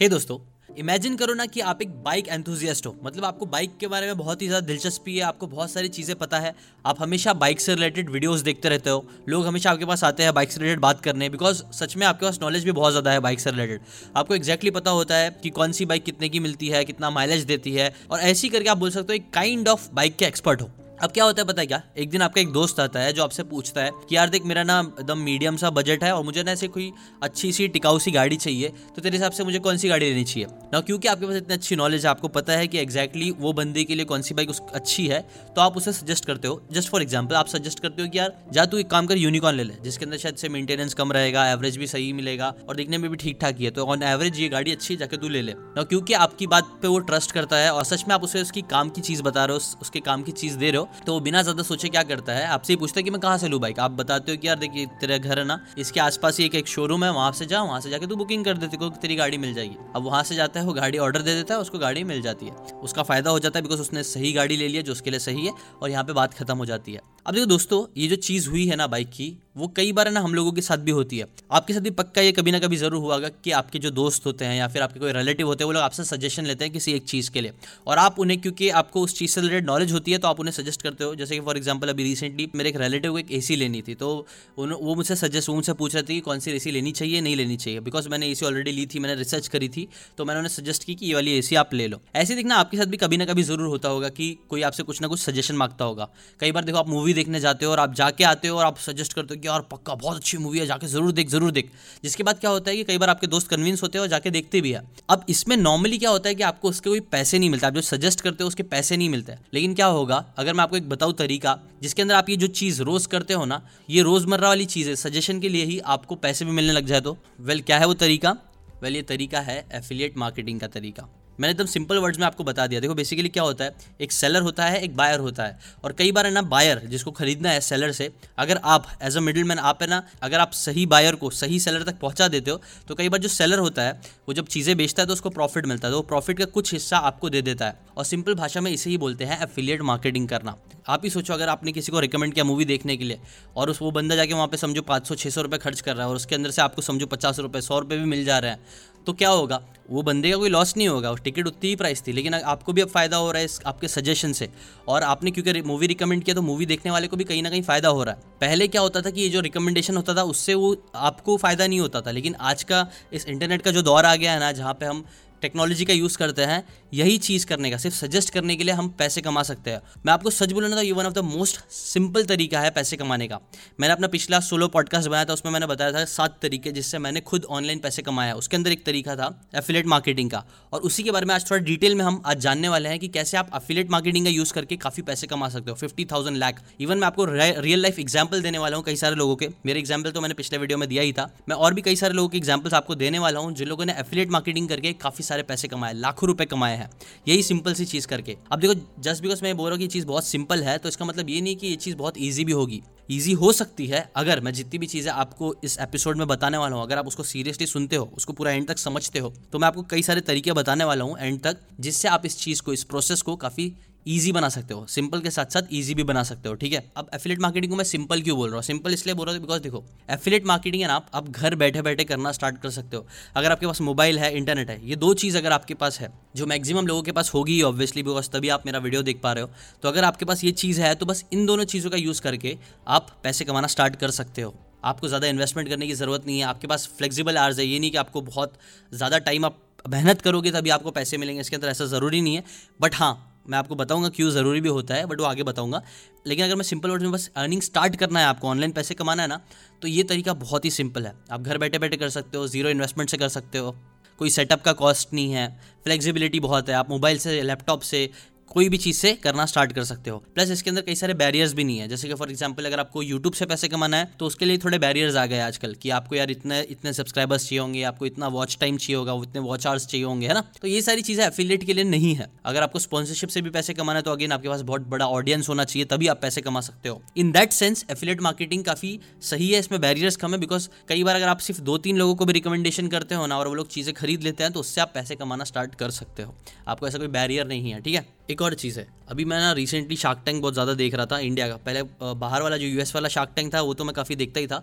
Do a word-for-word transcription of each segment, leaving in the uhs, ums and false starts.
हे दोस्तों, इमेजिन करो ना कि आप एक बाइक एंथुजियास्ट हो, मतलब आपको बाइक के बारे में बहुत ही ज़्यादा दिलचस्पी है, आपको बहुत सारी चीज़ें पता है, आप हमेशा बाइक से रिलेटेड वीडियोस देखते रहते हो, लोग हमेशा आपके पास आते हैं बाइक से रिलेटेड बात करने, बिकॉज सच में आपके पास नॉलेज भी बहुत ज़्यादा है बाइक से रिलेटेड। आपको एक्जैक्टली पता होता है कि कौन सी बाइक कितने की मिलती है, कितना माइलेज देती है, और ऐसी करके आप बोल सकते हो एक काइंड ऑफ बाइक के एक्सपर्ट हो। अब क्या होता है पता है क्या, एक दिन आपका एक दोस्त आता है जो आपसे पूछता है कि यार देख, मेरा ना एकदम मीडियम सा बजट है और मुझे ना ऐसे कोई अच्छी सी टिकाऊ सी गाड़ी चाहिए, तो तेरे हिसाब से मुझे कौन सी गाड़ी लेनी चाहिए ना। क्योंकि आपके पास इतनी अच्छी नॉलेज है, आपको पता है कि एक्जैक्टली वो बंदे के लिए कौन सी बाइक अच्छी है, तो आप उसे सजेस्ट करते हो। जस्ट फॉर एग्जाम्पल आप सजेस्ट करते हो कि यार जा तू एक काम कर, यूनिकॉर्न ले ले, जिसके अंदर शायद से मेंटेनेंस कम रहेगा, एवरेज भी सही मिलेगा और दिखने में भी ठीक ठाक ही है, तो ऑन एवरेज ये गाड़ी अच्छी, जाके तू ले ले ना। क्योंकि आपकी बात पे वो ट्रस्ट करता है और सच में आप उसे उसकी काम की चीज़ बता रहे हो, उसके काम की चीज़ दे रहे हो, तो वो बिना ज्यादा सोचे क्या करता है, आपसे ही पूछता है कि मैं कहाँ से लूँ बाइक। आप बताते हो कि यार देखिए तेरा घर है ना, इसके आसपास ही एक एक शोरूम है, वहाँ से जा, वहाँ से जाके तू बुकिंग कर देते को तेरी गाड़ी मिल जाएगी। अब वहाँ से जाता है, वो गाड़ी ऑर्डर दे देता है, उसको गाड़ी मिल जाती है, उसका फायदा हो जाता है बिकॉज उसने सही गाड़ी ले लिया जो उसके लिए सही है, और यहाँ पे बात खत्म हो जाती है। अब देखो दोस्तों, ये जो चीज़ हुई है ना बाइक की, वो कई बार ना हम लोगों के साथ भी होती है, आपके साथ भी पक्का ये कभी ना कभी ज़रूर हुआ होगा कि आपके जो दोस्त होते हैं या फिर आपके कोई रिलेटिव होते हैं, वो लोग आपसे सजेशन लेते हैं किसी एक चीज़ के लिए, और आप उन्हें, क्योंकि आपको उस चीज़ से रिलेटेड नॉलेज होती है, तो आप उन्हें सजेस्ट करते हो। जैसे कि फॉर एग्जांपल अभी रिसेंटली मेरे एक रिलेटिव को एक एसी लेनी थी, तो वो मुझसे सजेस्ट वो मुझसे पूछ रहे थे कि कौन सी एसी लेनी चाहिए, नहीं लेनी चाहिए, बिकॉज मैंने एसी ऑलरेडी ली थी, मैंने रिसर्च करी थी, तो मैंने उन्हें सजेस्ट की कि ये वाली एसी आप ले लो। ऐसे देखना आपके साथ भी कभी ना कभी ज़रूर होता होगा कि कोई आपसे कुछ ना कुछ सजेशन मांगता होगा। कई बार देखो आप मूवी देखने जाते हो और आप जाके आते हो और आप सजेस्ट करते हो कि यार पक्का बहुत अच्छी मूवी है, जाके जरूर देख जरूर देख जिसके बाद क्या होता है कि कई बार आपके दोस्त कन्विंस होते हैं और जाके देखते भी है। अब इसमें नॉर्मली क्या होता है कि आपको उसके कोई पैसे नहीं मिलता, आप जो सजेस्ट करते हो उसके पैसे नहीं मिलते, लेकिन क्या होगा अगर मैं आपको एक बताऊँ तरीका जिसके अंदर आप ये जो चीज़ रोज़ करते हो ना, ये रोज़मर्रा वाली चीज़ है, सजेशन के लिए ही आपको पैसे भी मिलने लग जाए, तो वेल क्या है वो तरीका, वेल ये तरीका है एफिलिएट मार्केटिंग का तरीका। मैंने एकदम सिंपल वर्ड्स में आपको बता दिया। देखो बेसिकली क्या होता है, एक सेलर होता है, एक बायर होता है, और कई बार है ना बायर जिसको खरीदना है सेलर से, अगर आप एज अ मिडिलमैन आप है ना, अगर आप सही बायर को सही सेलर तक पहुंचा देते हो, तो कई बार जो सेलर होता है वो जब चीज़ें बेचता है तो उसको प्रॉफिट मिलता है, तो वो प्रॉफिट का कुछ हिस्सा आपको दे देता है, और सिंपल भाषा में इसे ही बोलते हैं एफिलिएट मार्केटिंग करना। आप ही सोचो अगर आपने किसी को रिकमेंड किया मूवी देखने के लिए, और उस वो बंदा जाके वहाँ पे समझो पाँच सौ छः सौ रुपये खर्च कर रहा है, और उसके अंदर से आपको समझो पचास रुपये सौ रुपये भी मिल जा रहे हैं, तो क्या होगा, वो बंदे का कोई लॉस नहीं होगा, उस टिकट उतनी ही प्राइस थी, लेकिन आपको भी अब फ़ायदा हो रहा है इस आपके सजेशन से, और आपने क्योंकि मूवी रिकमेंड किया तो मूवी देखने वाले को भी कहीं ना कहीं फ़ायदा हो रहा है। पहले क्या होता था कि ये जो रिकमेंडेशन होता था उससे वो आपको फ़ायदा नहीं होता था, लेकिन आज का इस इंटरनेट का जो दौर आ गया है ना, जहाँ पे हम टेक्नोलॉजी का यूज़ करते हैं यही चीज़ करने का, सिर्फ सजेस्ट करने के लिए हम पैसे कमा सकते हैं। मैं आपको सच बोलूँ ना, तो ये one of the most simple तरीका है पैसे कमाने का। मैंने अपना पिछला सोलो पॉडकास्ट बनाया था, उसमें मैंने बताया था सात तरीके जिससे मैंने खुद ऑनलाइन पैसे कमाया, उसके अंदर एक तरीका था एफिलिएट मार्केटिंग का, और उसी के बारे में आज थोड़ा डिटेल में हम आज जानने वाले हैं कि कैसे आप एफिलिएट मार्केटिंग का यूज़ करके काफ़ी पैसे कमा सकते हो, फिफ्टी थाउजेंड, लाख। इवन मैं आपको रियल लाइफ एग्जाम्पल देने वाला हूँ कई सारे लोगों के, मेरे एग्जाम्पल तो मैंने पिछले वीडियो में दिया ही था, मैं और भी कई सारे लोगों के एग्जाम्पल्स आपको देने वाला हूँ जिन लोगों ने एफिलिएट मार्केटिंग करके काफ़ी सारे पैसे कमाए, लाखों रुपए कमाए हैं, यही सिंपल सी चीज़ करके। अब देखो जस्ट बिकॉज मैं बोल रहा हूँ कि ये चीज़ बहुत सिंपल है, तो इसका मतलब ये नहीं कि ये चीज़ बहुत ईजी भी होगी। ईजी हो सकती है अगर मैं जितनी भी चीज़ें आपको इस एपिसोड में बताने वाला हूँ, अगर आप उसको सीरियसली सुनते हो, उसको पूरा एंड तक समझते हो, तो मैं आपको कई सारे तरीके बताने वाला हूँ एंड तक, जिससे आप इस चीज़ को, इस प्रोसेस को काफ़ी ईजी बना सकते हो, सिंपल के साथ साथ ईजी भी बना सकते हो, ठीक है। अब एफिलिएट मार्केटिंग को मैं सिंपल क्यों बोल रहा हूँ, सिंपल इसलिए बोल रहा हूँ बिकॉज देखो एफिलिएट मार्केटिंग है ना, आप आप घर बैठे बैठे करना स्टार्ट कर सकते हो। अगर आपके पास मोबाइल है, इंटरनेट है, ये दो चीज़ अगर आपके पास है, जो मैक्सिमम लोगों के पास होगी ऑब्वियसली बिकॉज तभी आप मेरा वीडियो देख पा रहे हो, तो अगर आपके पास ये चीज़ है तो बस इन दोनों चीज़ों का यूज़ करके आप पैसे कमाना स्टार्ट कर सकते हो। आपको ज़्यादा इन्वेस्टमेंट करने की ज़रूरत नहीं है, आपके पास फ्लेक्सिबल आवर्स है, ये नहीं कि आपको बहुत ज़्यादा टाइम आप मेहनत करोगे तभी आपको पैसे मिलेंगे, इसके अंदर ऐसा ज़रूरी नहीं है। बट हाँ, मैं आपको बताऊंगा क्यों ज़रूरी भी होता है, बट वो आगे बताऊंगा। लेकिन अगर मैं सिंपल वर्ड्स में बस अर्निंग स्टार्ट करना है, आपको ऑनलाइन पैसे कमाना है ना, तो ये तरीका बहुत ही सिंपल है, आप घर बैठे बैठे कर सकते हो, जीरो इन्वेस्टमेंट से कर सकते हो, कोई सेटअप का कॉस्ट नहीं है, फ्लेक्सिबिलिटी बहुत है, आप मोबाइल से, लैपटॉप से, कोई भी चीज़ से करना स्टार्ट कर सकते हो। प्लस इसके अंदर कई सारे बैरियर्स भी नहीं है, जैसे कि फॉर एग्जांपल अगर आपको यूट्यूब से पैसे कमाना है तो उसके लिए थोड़े बैरियर्स आ गए आजकल कि आपको यार इतने इतने सब्सक्राइबर्स चाहिए होंगे, आपको इतना वॉच टाइम चाहिए होगा, इतने वॉच आवर्स चाहिए होंगे, है ना, तो ये सारी चीज़ें एफिलिएट के लिए नहीं है। अगर आपको स्पॉन्सरशिप से भी पैसे कमाना है तो अगेन आपके पास बहुत बड़ा ऑडियंस होना चाहिए, तभी आप पैसे कमा सकते हो। In that sense affiliate marketing काफ़ी सही है, इसमें बैरियर्स कम है, बिकॉज कई बार अगर आप सिर्फ दो तीन लोगों को भी रिकमेंडेशन करते हो ना और वो लोग चीज़ें खरीद लेते हैं तो उससे आप पैसे कमाना स्टार्ट कर सकते हो, आपको ऐसा कोई बैरियर नहीं है, ठीक है। एक और चीज़ है, अभी मैं ना रिसेंटली शार्क टैंक बहुत ज़्यादा देख रहा था इंडिया का, पहले बाहर वाला जो यूएस वाला शार्क टैंक था वो तो मैं काफ़ी देखता ही था,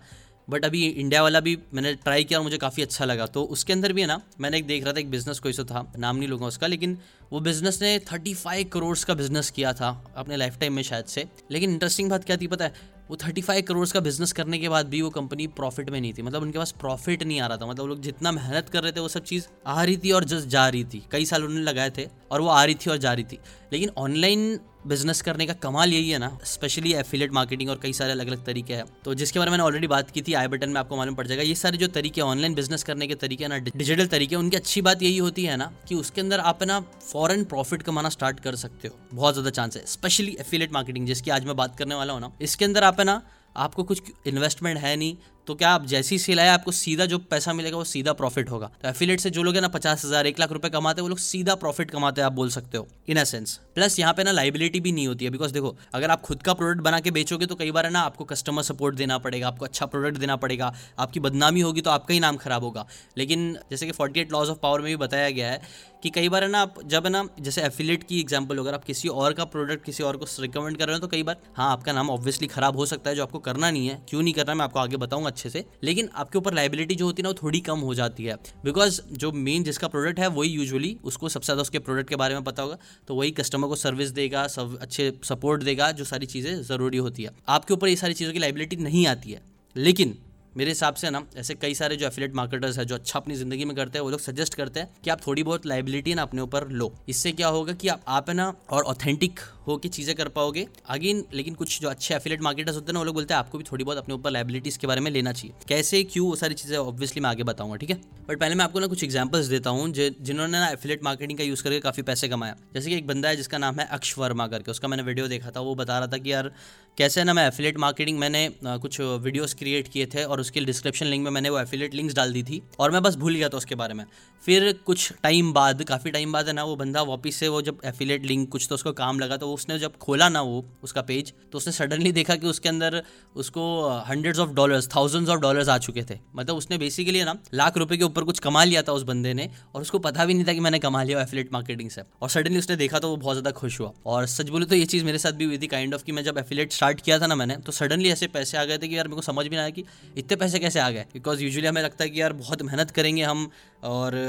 बट अभी इंडिया वाला भी मैंने ट्राई किया और मुझे काफ़ी अच्छा लगा। तो उसके अंदर भी है ना, मैंने एक देख रहा था, एक बिज़नेस कोई सा था, नाम नहीं लूँगा उसका, लेकिन वो बिज़नेस ने पैंतीस करोड़ का बिज़नेस किया था अपने लाइफ टाइम में शायद से। लेकिन इंटरेस्टिंग बात क्या थी पता है, वो पैंतीस करोड़ का बिज़नेस करने के बाद भी वो कंपनी प्रॉफिट में नहीं थी, मतलब उनके पास प्रॉफिट नहीं आ रहा था। मतलब लोग जितना मेहनत कर रहे थे वो सब चीज़ आ रही थी और जस्ट जा रही थी, कई साल उन्होंने लगाए थे और वो आ रही थी और जा रही थी। लेकिन ऑनलाइन बिजनेस करने का कमाल यही है ना, स्पेशली एफिलिएट मार्केटिंग और कई सारे अलग अलग तरीके हैं, तो जिसके बारे में मैंने ऑलरेडी बात की थी, आई बटन में आपको मालूम पड़ जाएगा। ये सारे जो तरीके ऑनलाइन बिजनेस करने के तरीके हैं ना, डिजिटल तरीके, उनकी अच्छी बात यही होती है ना कि उसके अंदर आप ना फॉरन प्रॉफिट कमाना स्टार्ट कर सकते हो, बहुत ज़्यादा चांस है। स्पेशली एफिलिएट मार्केटिंग जिसकी आज मैं बात करने वाला हूँ ना, इसके अंदर आप है ना, आपको कुछ इन्वेस्टमेंट है नहीं, तो क्या आप जैसी सेल आए आपको सीधा जो पैसा मिलेगा वो सीधा प्रॉफिट होगा। तो एफिलिएट से जो लोग है ना पचास हज़ार एक लाख रुपए कमाते हैं, वो लोग सीधा प्रॉफिट कमाते हैं, आप बोल सकते हो इन अ सेंस। प्लस यहाँ पे ना लाइबिलिटी भी नहीं होती है, बिकॉज देखो अगर आप खुद का प्रोडक्ट बना के बेचोगे तो कई बार है ना आपको कस्टमर सपोर्ट देना पड़ेगा, आपको अच्छा प्रोडक्ट देना पड़ेगा, आपकी बदनामी होगी तो आपका ही नाम खराब होगा। लेकिन जैसे कि forty eight laws of power में भी बताया गया है कि कई बार है ना आप जब है ना, जैसे एफिलिएट की एग्जाम्पल, अगर आप किसी और का प्रोडक्ट किसी और को रिकमेंड कर रहे हो तो कई बार हाँ आपका नाम ऑब्वियसली खराब हो सकता है, जो आपको करना नहीं है। क्यों नहीं करना मैं आपको आगे बताऊँगा अच्छे से, लेकिन आपके ऊपर लाइबिलिटी जो होती है ना वो थोड़ी कम हो जाती है, बिकॉज जो मेन जिसका प्रोडक्ट है वही यूजुअली उसको सबसे ज़्यादा उसके प्रोडक्ट के बारे में पता होगा, तो वही कस्टमर को सर्विस देगा, सब अच्छे सपोर्ट देगा, जो सारी चीज़ें ज़रूरी होती है, आपके ऊपर ये सारी चीज़ों की लाइबिलिटी नहीं आती है। लेकिन मेरे हिसाब से ना ऐसे कई सारे जो एफिलिएट मार्केटर्स है जो अच्छा अपनी ज़िंदगी में करते हैं, वो लोग सजेस्ट करते हैं कि आप थोड़ी बहुत लाइबिलिटी ना अपने ऊपर लो। इससे क्या होगा कि आप है ना और ऑथेंटिक होकर चीज़ें कर पाओगे अगेन। लेकिन कुछ जो अच्छे एफिलिएट मार्केटर्स होते हैं ना, वो लोग बोलते हैं आपको भी थोड़ी बहुत अपने ऊपर लाइबिलिटीज़ के बारे में लेना चाहिए। कैसे, क्यों, वो सारी चीज़ें ऑब्वियसली मैं आगे बताऊँगा, ठीक है। बट पहले मैं आपको ना कुछ एग्जाम्पल्स देता हूँ जिन्होंने ना एफिलिएट मार्केटिंग का यूज़ करके काफ़ी पैसे कमाया। जैसे कि एक बंदा है जिसका नाम है अक्ष वर्मा करके, उसका मैंने वीडियो देखा था, वो बता रहा था कि यार कैसे ना मैं एफिलिएट मार्केटिंग, मैंने कुछ वीडियोज़ क्रिएट किए थे और उसके डिस्क्रिप्शन लिंक में मैंने वो एफिलिएट लिंक्स डाल दी थी और मैं बस भूल गया था उसके बारे में। फिर कुछ टाइम बाद, काफ़ी टाइम बाद है ना, वो बंदा वापस से वो जब एफिलिएट लिंक कुछ तो उसको काम लगा, तो उसने जब खोला ना वो उसका पेज, तो उसने सडनली देखा कि उसके अंदर उसको hundreds of dollars, thousands of dollars आ चुके थे। मतलब उसने बेसिकली ना लाख रुपये के ऊपर कुछ कमा लिया था उस बंदे ने, और उसको पता भी नहीं था कि मैंने कमा लिया एफिलिएट मार्केटिंग से। और सडनली उसने देखा तो वो बहुत ज़्यादा खुश हुआ। और सच बोलूं तो ये चीज़ मेरे साथ भी हुई थी काइंड ऑफ, कि मैं जब एफिलिएट स्टार्ट किया था ना मैंने, तो सडनली ऐसे पैसे आ गए थे कि यार मेरे को समझ भी नहीं आया कि इतने पैसे कैसे आ गए। बिकॉज यूजुअली हमें लगता है कि यार बहुत मेहनत करेंगे हम और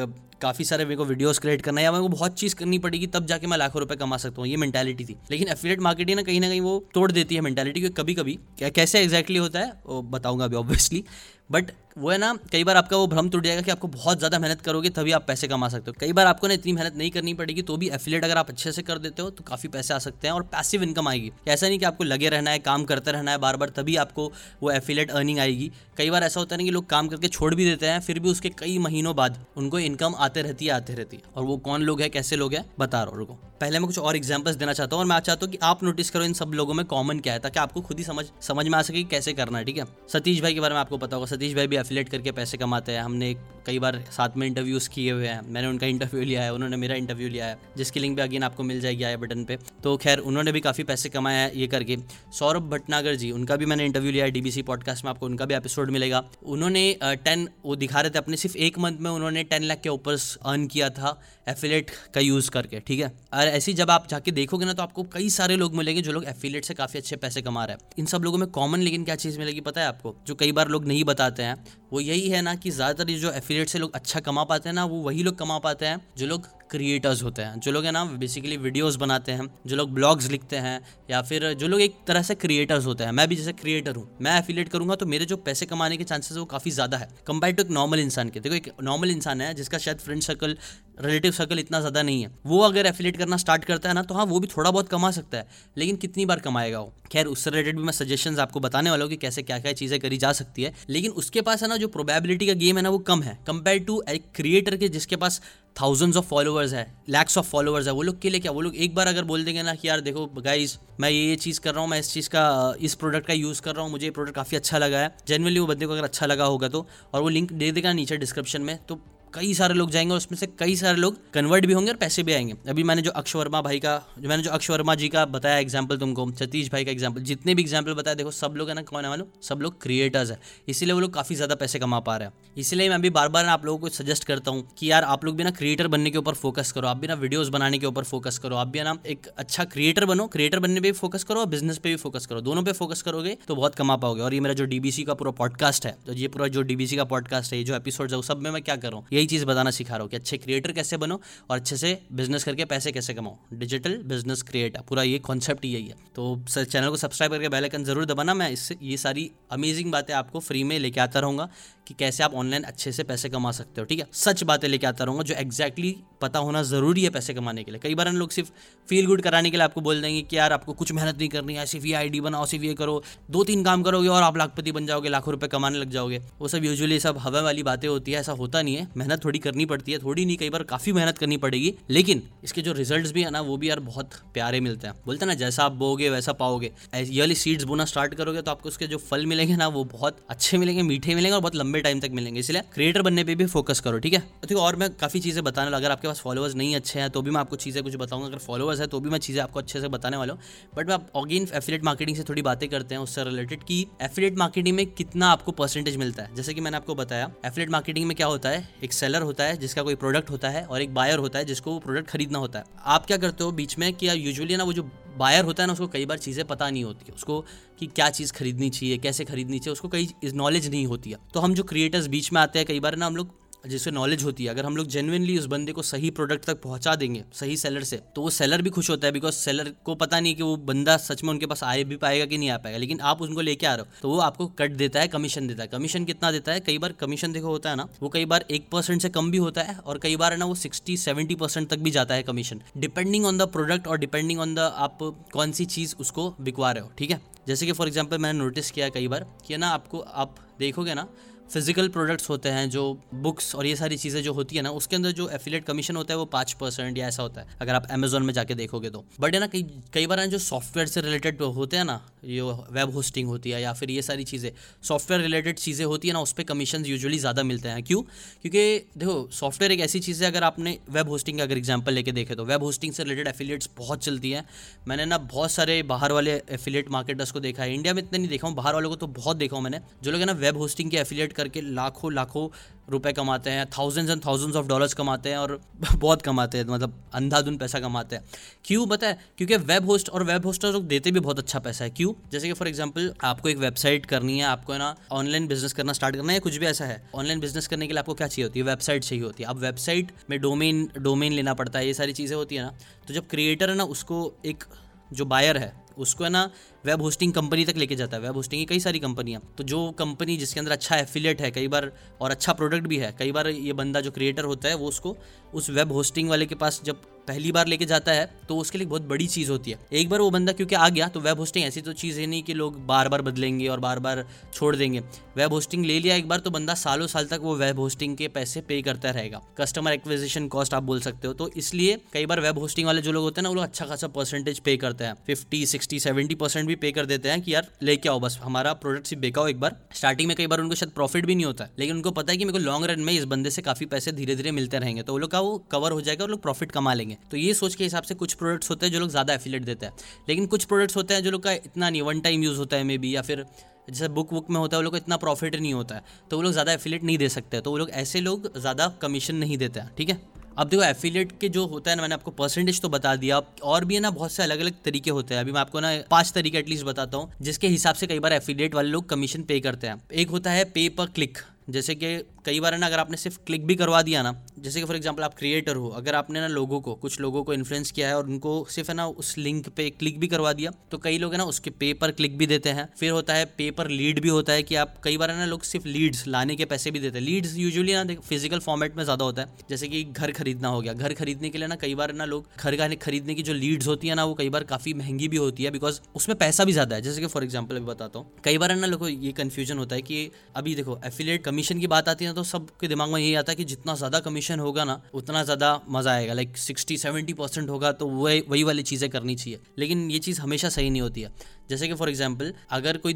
काफ़ी सारे मेरे को वीडियोस क्रिएट करना है या मेरे को बहुत चीज़ करनी पड़ेगी तब जाके मैं लाखों रुपए कमा सकता हूँ, ये मेंटालिटी थी। लेकिन एफिलिएट मार्केटिंग ना कहीं ना कहीं वो तोड़ देती है मेंटालिटी, क्योंकि कभी कभी क्या कैसे एग्जैक्टली होता है वो बताऊँगा अभी ऑब्वियसली, बट वो है ना कई बार आपका वो भ्रम टूट जाएगा कि आपको बहुत ज़्यादा मेहनत करोगे तभी आप पैसे कमा सकते हो। कई बार आपको ना इतनी मेहनत नहीं करनी पड़ेगी तो भी एफिलिएट अगर आप अच्छे से कर देते हो तो काफ़ी पैसे आ सकते हैं और पैसिव इनकम आएगी। ऐसा नहीं कि आपको लगे रहना है, काम करते रहना है बार बार, तभी आपको वो एफिलिएट अर्निंग आएगी। कई बार ऐसा होता है ना कि लोग काम करके छोड़ भी देते हैं, फिर भी उसके कई महीनों बाद उनको इनकम आते रहती है आते रहती है और वो कौन लोग है, कैसे लोग है, बता रहा हूँ उनको। पहले मैं कुछ और एग्जाम्पल्स देना चाहता हूँ और मैं चाहता हूँ कि आप नोटिस करो इन सब लोगों में कॉमन क्या है, ताकि आपको खुद ही समझ समझ में आ सके कैसे करना है, ठीक है। सतीश भाई के बारे में आपको पता होगा, सतीश भाई भी एफिलिएट करके पैसे कमाते हैं, हमने कई बार साथ में इंटरव्यूज़ किए हुए हैं, मैंने उनका इंटरव्यू लिया है, उन्होंने मेरा इंटरव्यू लिया है, जिसकी लिंक भी अगेन आपको मिल जाएगी आई बटन पे। तो खैर उन्होंने भी काफ़ी पैसे कमाए हैं ये करके। सौरभ भटनागर जी, उनका भी मैंने इंटरव्यू लिया है डीबीसी पॉडकास्ट में, आपको उनका भी एपिसोड मिलेगा। उन्होंने टेन वो दिखा रहे थे अपने, सिर्फ एक मंथ में उन्होंने टेन लाख के ऊपर अर्न किया था एफिलिएट का यूज़ करके, ठीक है। और ऐसे जब आप जाके देखोगे ना तो आपको कई सारे लोग मिलेंगे जो लोग एफिलिएट से काफ़ी अच्छे पैसे कमा रहे हैं। इन सब लोगों में कॉमन लेकिन क्या चीज़ मिलेगी पता है आपको, जो कई बार लोग नहीं बताते हैं, वो यही है ना कि ज़्यादातर जो एफिलिएट से लोग अच्छा कमा पाते हैं ना, वो वही लोग कमा पाते हैं जो लोग क्रिएटर्स होते हैं, जो लोग है ना बेसिकली वीडियोस बनाते हैं, जो लोग ब्लॉग्स लिखते हैं, या फिर जो लोग एक तरह से क्रिएटर्स होते हैं। मैं भी जैसे क्रिएटर हूँ, मैं एफिलिएट करूँगा तो मेरे जो पैसे कमाने के चांसेस वो काफ़ी ज़्यादा है कंपेयर टू एक नॉर्मल इंसान के। देखो एक नॉर्मल इंसान है जिसका शायद फ्रेंड सर्कल, रिलेटिव सर्कल इतना ज़्यादा नहीं है, वो अगर एफिलिएट करना स्टार्ट करता है ना तो हाँ वो भी थोड़ा बहुत कमा सकता है, लेकिन कितनी बार कमाएगा वो। खैर उससे रिलेटेड भी मैं सजेशंस आपको बताने वाला हूँ कि कैसे क्या क्या चीज़ें करी जा सकती है, लेकिन उसके पास है ना जो प्रोबेबिलिटी का गेम है ना वो कम है कंपेयर टू एक क्रिएटर के जिसके पास थाउजेंड्स ऑफ फॉलोअर्स है, लैक्स ऑफ फॉलोअर्स है। वो लोग के लिए क्या, वो लोग एक बार अगर बोल देंगे ना कि यार देखो गाइज मैं ये ये चीज़ कर रहा हूँ, मैं इस चीज़ का इस प्रोडक्ट का यूज़ कर रहा हूँ, मुझे ये प्रोडक्ट काफ़ी अच्छा लगा है, जनरली वो बंदे को अगर अच्छा लगा होगा तो, और वो लिंक दे देगा नीचे डिस्क्रिप्शन में, तो कई सारे लोग जाएंगे और उसमें से कई सारे लोग कन्वर्ट भी होंगे और पैसे भी आएंगे। अभी मैंने जो अक्ष वर्मा भाई का जो मैंने जो अक्ष वर्मा जी का बताया एग्जाम्पल तुमको, सतीश भाई का एग्जाम्पल, जितने भी एग्जाम्पल बताया देखो सब लोग है ना कौन है मालूम, सब लोग क्रिएटर्स है, इसीलिए वो लोग काफी ज्यादा पैसे कमा पा रहे हैं। इसलिए मैं भी बार बार आप लोगों को सजेस्ट करता हूँ कि यार आप लोग भी ना क्रिएटर बनने के ऊपर फोकस करो, आप भी ना वीडियोस बनाने के ऊपर फोकस करो, आप भी ना एक अच्छा क्रिएटर बनो, क्रिएटर बनने पे भी फोकस करो और बिजनेस पे भी फोकस करो, दोनों पे फोकस करोगे तो बहुत कमा पाओगे। और ये मेरा जो डीबीसी का पूरा पॉडकास्ट है, तो ये पूरा जो डीबीसी का पॉडकास्ट है, जो एपिसोड है, सब में मैं क्या कर रहा हूँ, यही चीज बताना सिखा रहा हूँ कि अच्छे क्रिएटर कैसे बनो और अच्छे से बिजनेस करके पैसे कैसे कमाओ, डिजिटल बिजनेस क्रिएटर, पूरा ये कॉन्सेप्ट यही है। तो चैनल को सब्सक्राइब करके बेल आइकन जरूर दबाना, मैं इससे ये सारी अमेजिंग बातें आपको फ्री में लेके आता रहूंगा कि कैसे आप ऑनलाइन अच्छे से पैसे कमा सकते हो, ठीक है, सच बातें लेके आता रहूंगा जो एक्जैक्टली पता होना जरूरी है पैसे कमाने के लिए। कई बार हम लोग सिर्फ फील गुड कराने के लिए आपको बोल देंगे कि यार आपको कुछ मेहनत नहीं करनी है, सिर्फ ये आईडी बनाओ, सिर्फ ये करो, दो तीन काम करोगे और आप लाखपति बन जाओगे, लाखों रुपए कमाने लग जाओगे। वो सब यूजुअली सब हवा वाली बातें होती है, ऐसा होता नहीं है। मेहनत थोड़ी करनी पड़ती है, थोड़ी नहीं, कई बार काफी मेहनत करनी पड़ेगी, लेकिन इसके जो रिजल्ट्स भी है ना वो भी यार बहुत प्यारे मिलते हैं। बोलते हैं ना जैसा आप बोगे वैसा पाओगे, ईयरली सीड्स बोना स्टार्ट करोगे तो आपको उसके जो फल मिलेंगे ना वो बहुत अच्छे मिलेंगे, मीठे मिलेंगे और बहुत लंबे टाइम तक मिलेंगे। इसलिए क्रिएटर बनने पे भी फोकस करो, ठीक है। तो और मैं काफी चीजें बताने लगा, अगर आपके पास फॉलोअर्स नहीं अच्छे हैं तो भी मैं आपको चीजें कुछ बताऊंगा, अगर फॉलोअर्स है तो भी मैं चीजें आपको अच्छे से बताने वाला हूँ। बट मैं अगेन एफिलिएट मार्केटिंग से थोड़ी बातें करते हैं उससे रिलेटेड कि एफिलिएट मार्केटिंग में कितना आपको परसेंटेज मिलता है। जैसे कि मैंने आपको बताया एफिलिएट मार्केटिंग में क्या होता है, एक सेलर होता है जिसका कोई प्रोडक्ट होता है और एक बायर होता है जिसको वो प्रोडक्ट खरीदना होता है। आप क्या करते हो बीच में कि यूजुअली ना वो जो बायर होता है ना उसको कई बार चीज़ें पता नहीं होती है, उसको कि क्या चीज़ खरीदनी चाहिए, कैसे खरीदनी चाहिए, उसको कई नॉलेज नहीं होती है। तो हम जो क्रिएटर्स बीच में आते हैं कई बार ना हम लोग जिससे नॉलेज होती है, अगर हम लोग जेन्युइनली उस बंदे को सही प्रोडक्ट तक पहुंचा देंगे सही सेलर से, तो वो सेलर भी खुश होता है, बिकॉज सेलर को पता नहीं कि वो बंदा सच में उनके पास आए भी पाएगा कि नहीं आ पाएगा, लेकिन आप उनको लेके आ रहे हो तो वो आपको कट देता है, कमीशन देता है। कमीशन कितना देता है, कई बार कमीशन देखो होता है ना वो कई बार एक परसेंट से कम भी होता है और कई बार ना वो सिक्सटी सेवेंटी परसेंट तक भी जाता है commission, depending on the product और डिपेंडिंग ऑन द आप कौन सी चीज़ उसको बिकवा रहे हो, ठीक है। जैसे कि फॉर एग्जाम्पल मैंने नोटिस किया कई बार कि ना आपको आप देखोगे ना फिजिकल प्रोडक्ट्स होते हैं जो बुक्स और ये सारी चीज़ें जो होती है ना उसके अंदर जो एफिलिएट कमीशन होता है वो पाँच परसेंट या ऐसा होता है अगर आप अमेजोन में जाके देखोगे तो। बट है ना कई कई बार जो सॉफ्टवेयर से रिलेटेड होते हैं ना, ये वेब होस्टिंग होती है या फिर ये सारी चीज़ें सॉफ्टवेयर रिलेटेड चीज़ें होती है ना, उस पर कमीशन यूजुअली ज़्यादा मिलते हैं। क्यों? क्योंकि देखो सॉफ्टवेयर एक ऐसी चीज़ है, अगर आपने वेब होस्टिंग का अगर एग्जाम्पल लेके देखे तो वेब होस्टिंग से रिलेटेड एफिलिएट्स बहुत चलती हैं। मैंने ना बहुत सारे बाहर वाले एफिलिएट मार्केटर्स को देखा है, इंडिया में इतना नहीं देखा हूँ, बाहर वालों को तो बहुत देखा हूँ मैंने, जो लोग है ना वेब होस्टिंग के एफिलिएट करके लाखों लाखों रुपए कमाते हैं, thousands and thousands of dollars कमाते हैं और बहुत कमाते हैं, मतलब अंधाधुन पैसा कमाते हैं। क्यों पता है? क्योंकि वेब होस्ट और वेब होस्टर्स लोग देते भी बहुत अच्छा पैसा है। क्यों? जैसे कि फॉर एग्जांपल आपको एक वेबसाइट करनी है, आपको है ना ऑनलाइन बिजनेस करना स्टार्ट करना है, कुछ भी ऐसा है, ऑनलाइन बिजनेस करने के लिए आपको क्या चाहिए होती है, वेबसाइट चाहिए होती है। अब वेबसाइट में डोमेन डोमेन लेना पड़ता है, ये सारी चीज़ें होती है ना। तो जब क्रिएटर है ना उसको एक जो बायर है उसको है ना वेब होस्टिंग कंपनी तक लेके जाता है, वेब होस्टिंग की कई सारी कंपनियां, तो जो कंपनी जिसके अंदर अच्छा एफिलिएट है कई बार और अच्छा प्रोडक्ट भी है, कई बार ये बंदा जो क्रिएटर होता है वो उसको उस वेब होस्टिंग वाले के पास जब पहली बार लेके जाता है तो उसके लिए बहुत बड़ी चीज़ होती है। एक बार वो बंदा क्योंकि आ गया तो वेब होस्टिंग ऐसी तो चीज़ है नहीं कि लोग बार बार बदलेंगे और बार बार छोड़ देंगे। वेब होस्टिंग ले लिया एक बार तो बंदा सालों साल तक वो वेब होस्टिंग के पैसे पे करता रहेगा, कस्टमर एक्विजिशन कॉस्ट आप बोल सकते हो। तो इसलिए कई बार वेब होस्टिंग वाले जो लोग होते हैं ना वो लोग अच्छा खासा परसेंटेज पे करते हैं, फिफ्टी सिक्सटी सेवेंटी परसेंट भी पे कर देते हैं कि यार लेके आओ बस हमारा प्रोडक्ट सिर्फ बेकाओ एक बार। स्टार्टिंग में कई बार उनको शायद प्रॉफिट भी नहीं होता है, लेकिन उनको पता है कि मेरे को लॉन्ग रन में इस बंदे से काफ़ी पैसे धीरे धीरे मिलते रहेंगे तो वो लोग का वो कवर हो जाएगा और लोग प्रॉफिट कमा लेंगे। तो ये सोच के हिसाब से कुछ प्रोडक्ट्स होते हैं जो लोग ज़्यादा एफिलिएट देते हैं, लेकिन कुछ प्रोडक्ट्स होते हैं जो लोग का इतना नहीं, वन टाइम यूज़ होता है मे बी, या फिर जैसे बुक बुक में होता है वो लोग को इतना प्रॉफिट नहीं होता है तो वो लोग ज़्यादा एफिलिएट नहीं दे सकते, तो वो लोग ऐसे लोग ज़्यादा कमीशन नहीं देते हैं, ठीक है। अब देखो एफिलिएट के जो होता है ना मैंने आपको परसेंटेज तो बता दिया, और भी है ना बहुत से अलग अलग तरीके होते हैं। अभी मैं आपको ना पांच तरीके एटलीस्ट बताता हूँ जिसके हिसाब से कई बार एफिलिएट वाले लोग कमीशन पे करते हैं। एक होता है पे पर क्लिक, जैसे कि कई बार है ना अगर आपने सिर्फ क्लिक भी करवा दिया ना, जैसे कि फॉर एग्जांपल आप क्रिएटर हो, अगर आपने ना लोगों को कुछ लोगों को इन्फ्लुएंस किया है और उनको सिर्फ है ना उस लिंक पे क्लिक भी करवा दिया तो कई लोग है ना उसके पे पर क्लिक भी देते हैं। फिर होता है पे पर लीड भी होता है कि आप कई बार है ना लोग सिर्फ लीड्स लाने के पैसे भी देते हैं। लीड्स यूजुअली ना फिजिकल फॉर्मेट में ज़्यादा होता है, जैसे कि घर खरीदना हो गया, घर खरीदने के लिए ना कई बार ना लोग घर खरीदने की जो लीड्स होती है ना वो कई बार काफ़ी महंगी भी होती है बिकॉज उसमें पैसा भी ज़्यादा है। जैसे कि फॉर एग्जाम्पल अभी बताता हूँ, कई बार है ना लोगों को ये कन्फ्यूजन होता है कि अभी देखो एफिलिएट कमीशन की बात आती है तो सबके दिमाग में यही आता है कि जितना ज़्यादा कमीशन होगा ना उतना ज़्यादा मज़ा आएगा, लाइक सिक्सटी सेवेंटी परसेंट होगा तो वही वही वाली चीज़ें करनी चाहिए, लेकिन ये चीज़ हमेशा सही नहीं होती है। जैसे कि फॉर एग्जांपल अगर कोई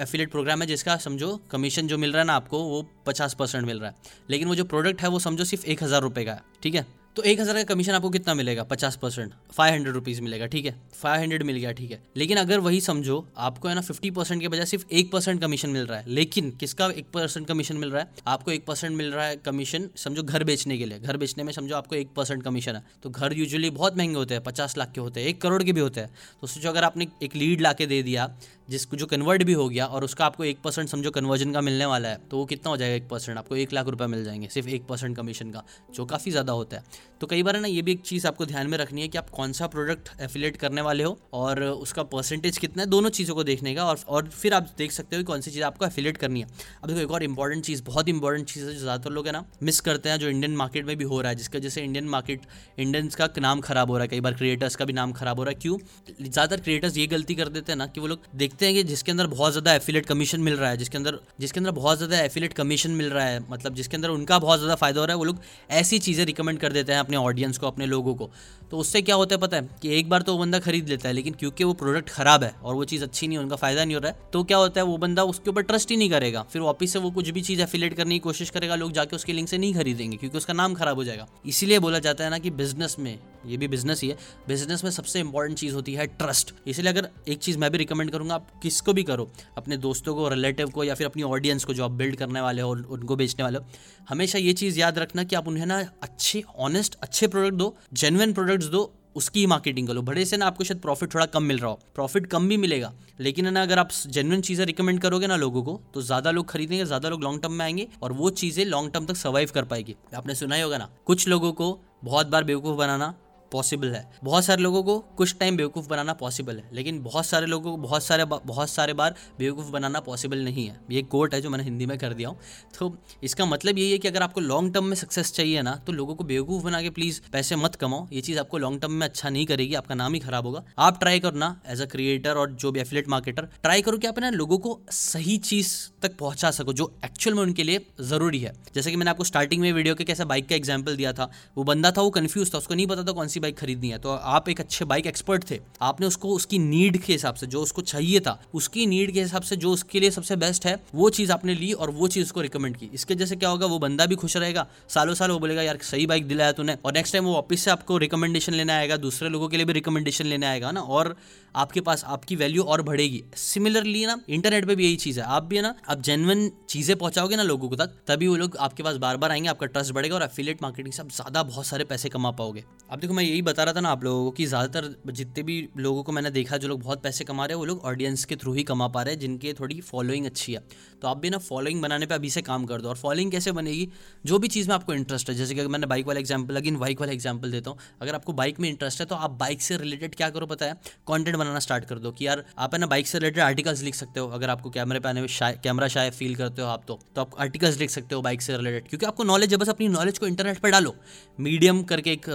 एफिलिएट प्रोग्राम है जिसका समझो कमीशन जो मिल रहा है ना आपको वो पचास परसेंट मिल रहा है, लेकिन वो जो प्रोडक्ट है वो समझो सिर्फ एक हज़ार रुपये का है, ठीक है, तो एक हज़ार का कमीशन आपको कितना मिलेगा, पचास परसेंट, फाइव हंड्रेड रुपीज़ मिलेगा, ठीक है, फाइव हंड्रेड मिल गया, ठीक है। लेकिन अगर वही समझो आपको है ना फिफ्टी परसेंट के बजाय सिर्फ एक परसेंट कमीशन मिल रहा है, लेकिन किसका एक परसेंट कमीशन मिल रहा है, आपको एक परसेंट मिल रहा है कमीशन समझो घर बेचने के लिए, घर बेचने में समझो आपको एक परसेंट कमीशन है, तो घर यूजुअली बहुत महंगे होते हैं, पचास लाख के होते हैं, एक करोड़ के भी होते हैं, तो सोचो अगर आपने एक लीड ला के दे दिया जिसको जो कन्वर्ट भी हो गया और उसका आपको एक परसेंट समझो कन्वर्जन का मिलने वाला है, तो वो कितना हो जाएगा, एक परसेंट आपको एक लाख रुपये मिल जाएंगे सिर्फ एक परसेंट कमीशन का, जो काफ़ी ज़्यादा होता है। तो कई बार ना ये भी एक चीज़ आपको ध्यान में रखनी है कि आप कौन सा प्रोडक्ट एफिलिएट करने वाले हो और उसका परसेंटेज कितना है, दोनों चीज़ों को देखने का, और और फिर आप देख सकते हो कि कौन सी चीज़ आपको एफिलिएट करनी है। अब देखो एक और इंपॉर्टेंट चीज़, बहुत इंपॉर्टेंट चीज़ है जो ज़्यादातर लोग है ना मिस करते हैं, जो इंडियन मार्केट में भी हो रहा है, जिसका जैसे इंडियन मार्केट इंडियंस का नाम खराब हो रहा है, कई बार क्रिएटर्स का भी नाम खराब हो रहा है। क्यों? ज़्यादातर क्रिएटर्स ये गलती कर देते हैं ना कि वो लोग देखते हैं कि जिसके अंदर बहुत ज़्यादा एफिलिएट कमीशन मिल रहा है, जिसके अंदर जिसके अंदर बहुत ज़्यादा एफिलिएट कमीशन मिल रहा है, मतलब जिसके अंदर उनका बहुत ज़्यादा फायदा हो रहा है, वो लोग ऐसी चीज़ें रिकमेंड कर देते हैं अपने ऑडियंस को, अपने लोगों को। तो उससे क्या होता है पता है कि एक बार तो वो बंदा खरीद लेता है, लेकिन क्योंकि वो प्रोडक्ट खराब है और वो चीज़ अच्छी नहीं है, उनका फायदा नहीं हो रहा है, तो क्या होता है वो बंदा उसके ऊपर ट्रस्ट ही नहीं करेगा, फिर वापस से वो कुछ भी चीज़ एफिलिएट करने की कोशिश करेगा, लोग जाके उसके लिंक से नहीं खरीदेंगे क्योंकि उसका नाम खराब हो जाएगा। इसीलिए बोला जाता है ना कि बिजनेस में, ये भी बिजनेस ही है, बिजनेस में सबसे इंपॉर्टेंट चीज़ होती है ट्रस्ट। इसलिए अगर एक चीज़ मैं भी रिकमेंड करूँगा, आप किसको भी करो, अपने दोस्तों को, रिलेटिव को, या फिर अपनी ऑडियंस को जो आप बिल्ड करने वाले हो, उनको बेचने वाले हो, हमेशा ये चीज़ याद रखना कि आप उन्हें ना अच्छे ऑनेस्ट अच्छे प्रोडक्ट दो, जेन्युइन प्रोडक्ट्स दो, उसकी मार्केटिंग करो। बड़े से ना आपको शायद प्रॉफिट थोड़ा कम मिल रहा हो, प्रॉफिट कम भी मिलेगा, लेकिन ना अगर आप जेन्युइन चीज़ें रिकमेंड करोगे ना लोगों को, तो ज़्यादा लोग खरीदेंगे, ज़्यादा लोग लॉन्ग टर्म में आएंगे और वो चीज़ें लॉन्ग टर्म तक सर्वाइव कर पाएगी। आपने सुना ही होगा ना, कुछ लोगों को बहुत बार बेवकूफ़ बनाना पॉसिबल है, बहुत सारे लोगों को कुछ टाइम बेवकूफ़ बनाना पॉसिबल है, लेकिन बहुत सारे लोगों को बहुत सारे बहुत सारे बार बेवकूफ़ बनाना पॉसिबल नहीं है। ये कोट है जो मैंने हिंदी में कर दिया हूँ। तो इसका मतलब यही है कि अगर आपको लॉन्ग टर्म में सक्सेस चाहिए ना, तो लोगों को बेवकूफ़ बना के प्लीज़ पैसे मत कमाओ, ये चीज़ आपको लॉन्ग टर्म में अच्छा नहीं करेगी, आपका नाम ही खराब होगा। आप ट्राई करो ना एज अ क्रिएटर और जो भी एफिलिएट मार्केटर, ट्राई करो कि आप ना लोगों को सही चीज़ तक पहुँचा सको जो एक्चुअल में उनके लिए ज़रूरी है। जैसे कि मैंने आपको स्टार्टिंग में वीडियो के कैसे बाइक का एग्जाम्पल दिया था, वो बंदा था, वो कन्फ्यूज था, उसको नहीं पता था कौन सी बाइक खरीदनी है, तो आप एक अच्छे बाइक एक्सपर्ट थे, आपने उसको उसकी नीड के हिसाब से, जो उसको चाहिए था, उसकी नीड के हिसाब से जो उसके लिए सबसे बेस्ट है, वो चीज़ आपने ली और वो चीज़ उसको रिकमेंड की। इसके जैसे क्या होगा, वो बंदा भी खुश रहेगा, सालों साल वो बोलेगा यार सही बाइक दिलाया तूने, और नेक्स्ट टाइम वो वापस से आपको रिकमेंडेशन लेने आएगा, दूसरे लोगों के लिए भी रिकमेंडेशन लेने आएगा ना, और आपके पास आपकी वैल्यू और बढ़ेगी। सिमिलरली ना इंटरनेट पर भी यही चीज़ है, आप भी है ना, आप जेन्युइन चीज़ें पहुँचाओगे ना लोगों तक, तभी वो लोग आपके पास बार बार आएंगे, आपका ट्रस्ट बढ़ेगा और एफिलिएट मार्केटिंग से आप ज़्यादा बहुत सारे पैसे कमा पाओगे। अब देखो मैं यही बता रहा था ना आप लोगों को कि ज़्यादातर जितने भी लोगों को मैंने देखा जो लोग बहुत पैसे कमा रहे हैं, वो लोग ऑडियंस के थ्रू ही कमा पा रहे हैं, जिनके थोड़ी फॉलोइंग अच्छी है। तो आप भी ना फॉलोइंग बनाने पे अभी से काम कर दो। और फॉलोइंग कैसे बनेगी, जो भी चीज़ में आपको इंटरेस्ट है, जैसे कि मैंने बाइक वाला एग्जाम्पल अगेन बाइक वाला एग्जाम्पल देता हूँ, अगर आपको बाइक में इंटरेस्ट है तो आप बाइक से रिलेटेड क्या करो पता है, कॉन्टेंट बनाना स्टार्ट कर दो कि यार आप है ना बाइक से रिलेटेड आर्टिकल्स लिख सकते हो। अगर आपको कैमरे पे आने में शाय कैमरा शाय फील करते हो आप, तो आप आर्टिकल्स लिख सकते हो बाइक से रिलेटेड, क्योंकि आपको नॉलेज है, बस अपनी नॉलेज को इंटरनेट पर डालो। मीडियम करके एक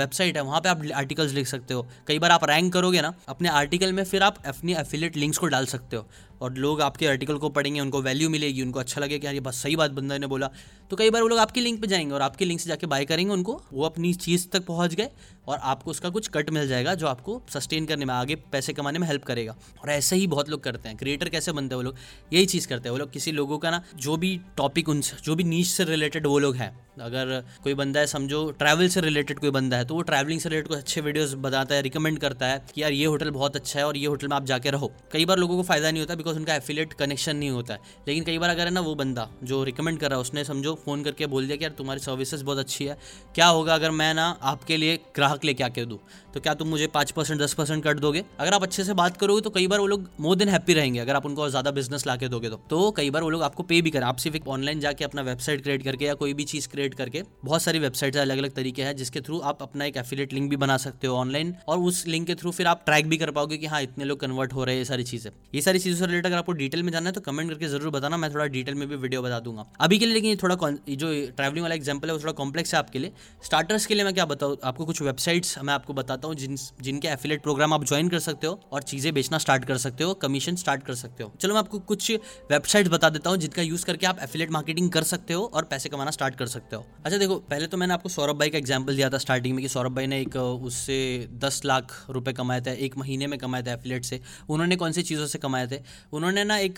वेबसाइट है, वहाँ पे आप आर्टिकल्स लिख सकते हो। कई बार आप रैंक करोगे ना अपने आर्टिकल में, फिर आप अपने एफिलिएट लिंक्स को डाल सकते हो और लोग आपके आर्टिकल को पढ़ेंगे, उनको वैल्यू मिलेगी, उनको अच्छा लगेगा कि यार ये बस सही बात बंदा ने बोला, तो कई बार वो लोग आपके लिंक पे जाएंगे और आपके लिंक से जाके बाय करेंगे, उनको वो अपनी चीज़ तक पहुँच गए और आपको उसका कुछ कट मिल जाएगा जो आपको सस्टेन करने में, आगे पैसे कमाने में हेल्प करेगा। और ऐसे ही बहुत लोग करते हैं। क्रिएटर कैसे बनते हैं, वो लोग यही चीज़ करते हैं। वो लोग किसी लोगों का ना जो भी टॉपिक, उनसे जो भी नीच से रिलेटेड वो लोग हैं, अगर कोई बंदा है समझो ट्रैवल से रिलेटेड कोई बंदा है, तो वो ट्रैवलिंग से रिलेटेड कुछ अच्छे वीडियोस बताता है, रिकमेंड करता है कि यार ये होटल बहुत अच्छा है और ये होटल में आप जाके रहो। कई बार लोगों को फायदा नहीं होता बिकॉज उनका एफिलिएट कनेक्शन नहीं होता है, लेकिन कई बार अगर है ना वो बंदा जो रिकमेंड कर रहा है उसने समझो फ़ोन करके बोल दिया कि यार तुम्हारी सर्विसेज बहुत अच्छी है, क्या होगा अगर मैं ना आपके लिए ग्राहक लेके आके दूँ, तो क्या तुम मुझे पाँच परसेंट दस परसेंट कट दोगे? अगर आप अच्छे से बात करोगे तो कई बार वो लोग मोर देन हैप्पी रहेंगे, अगर आप उनको और ज़्यादा बिजनेस ला के दोगे तो। तो कई बार वो लोग आपको पे भी करें। आप सिर्फ एक ऑनलाइन जाके अपना वेबसाइट क्रिएट करके या कोई भी चीज़ क्रिएट करके, बहुत सारी वेबसाइट्स अलग अलग तरीके हैं जिसके थ्रू आप अपना एक एफिलिएट लिंक भी बना सकते हो ऑनलाइन, और उस लिंक के थ्रू फिर आप ट्रैक भी कर पाओगे कि हाँ इतने लोग कन्वर्ट हो रहे हैं। ये सारी चीज़ें ये सारी चीज़ों से रिलेटेड अगर आपको डिटेल में जानना है तो कमेंट करके जरूर बताना, मैं थोड़ा डिटेल में भी वीडियो बता दूंगा। अभी के लिए लेकिन थोड़ा जो ट्रैवलिंग वाला एग्जाम्पल है वो थोड़ा कॉम्प्लेक्स है आपके लिए। स्टार्टर्स के लिए मैं क्या बताऊँ आपको, कुछ वेबसाइट्स मैं आपको बताता हूँ जिन जिनके एफिलिएट प्रोग्राम आप ज्वाइन कर सकते हो और चीजें बेचना स्टार्ट कर सकते हो, कमीशन स्टार्ट कर सकते हो। चलो मैं आपको कुछ वेबसाइट्स बता देता हूँ जिनका यूज करके आप एफिलिएट मार्केटिंग कर सकते हो और पैसे कमाना स्टार्ट कर सकते हो। अच्छा देखो, पहले तो मैंने आपको सौरभ भाई का एग्जाम्पल दिया था स्टार्टिंग में कि सौरभ भाई ने एक उससे दस लाख रुपए कमाए थे, एक महीने में कमाए थे एफिलिएट से। उन्होंने कौन सी चीज़ों से कमाए थे? उन्होंने ना एक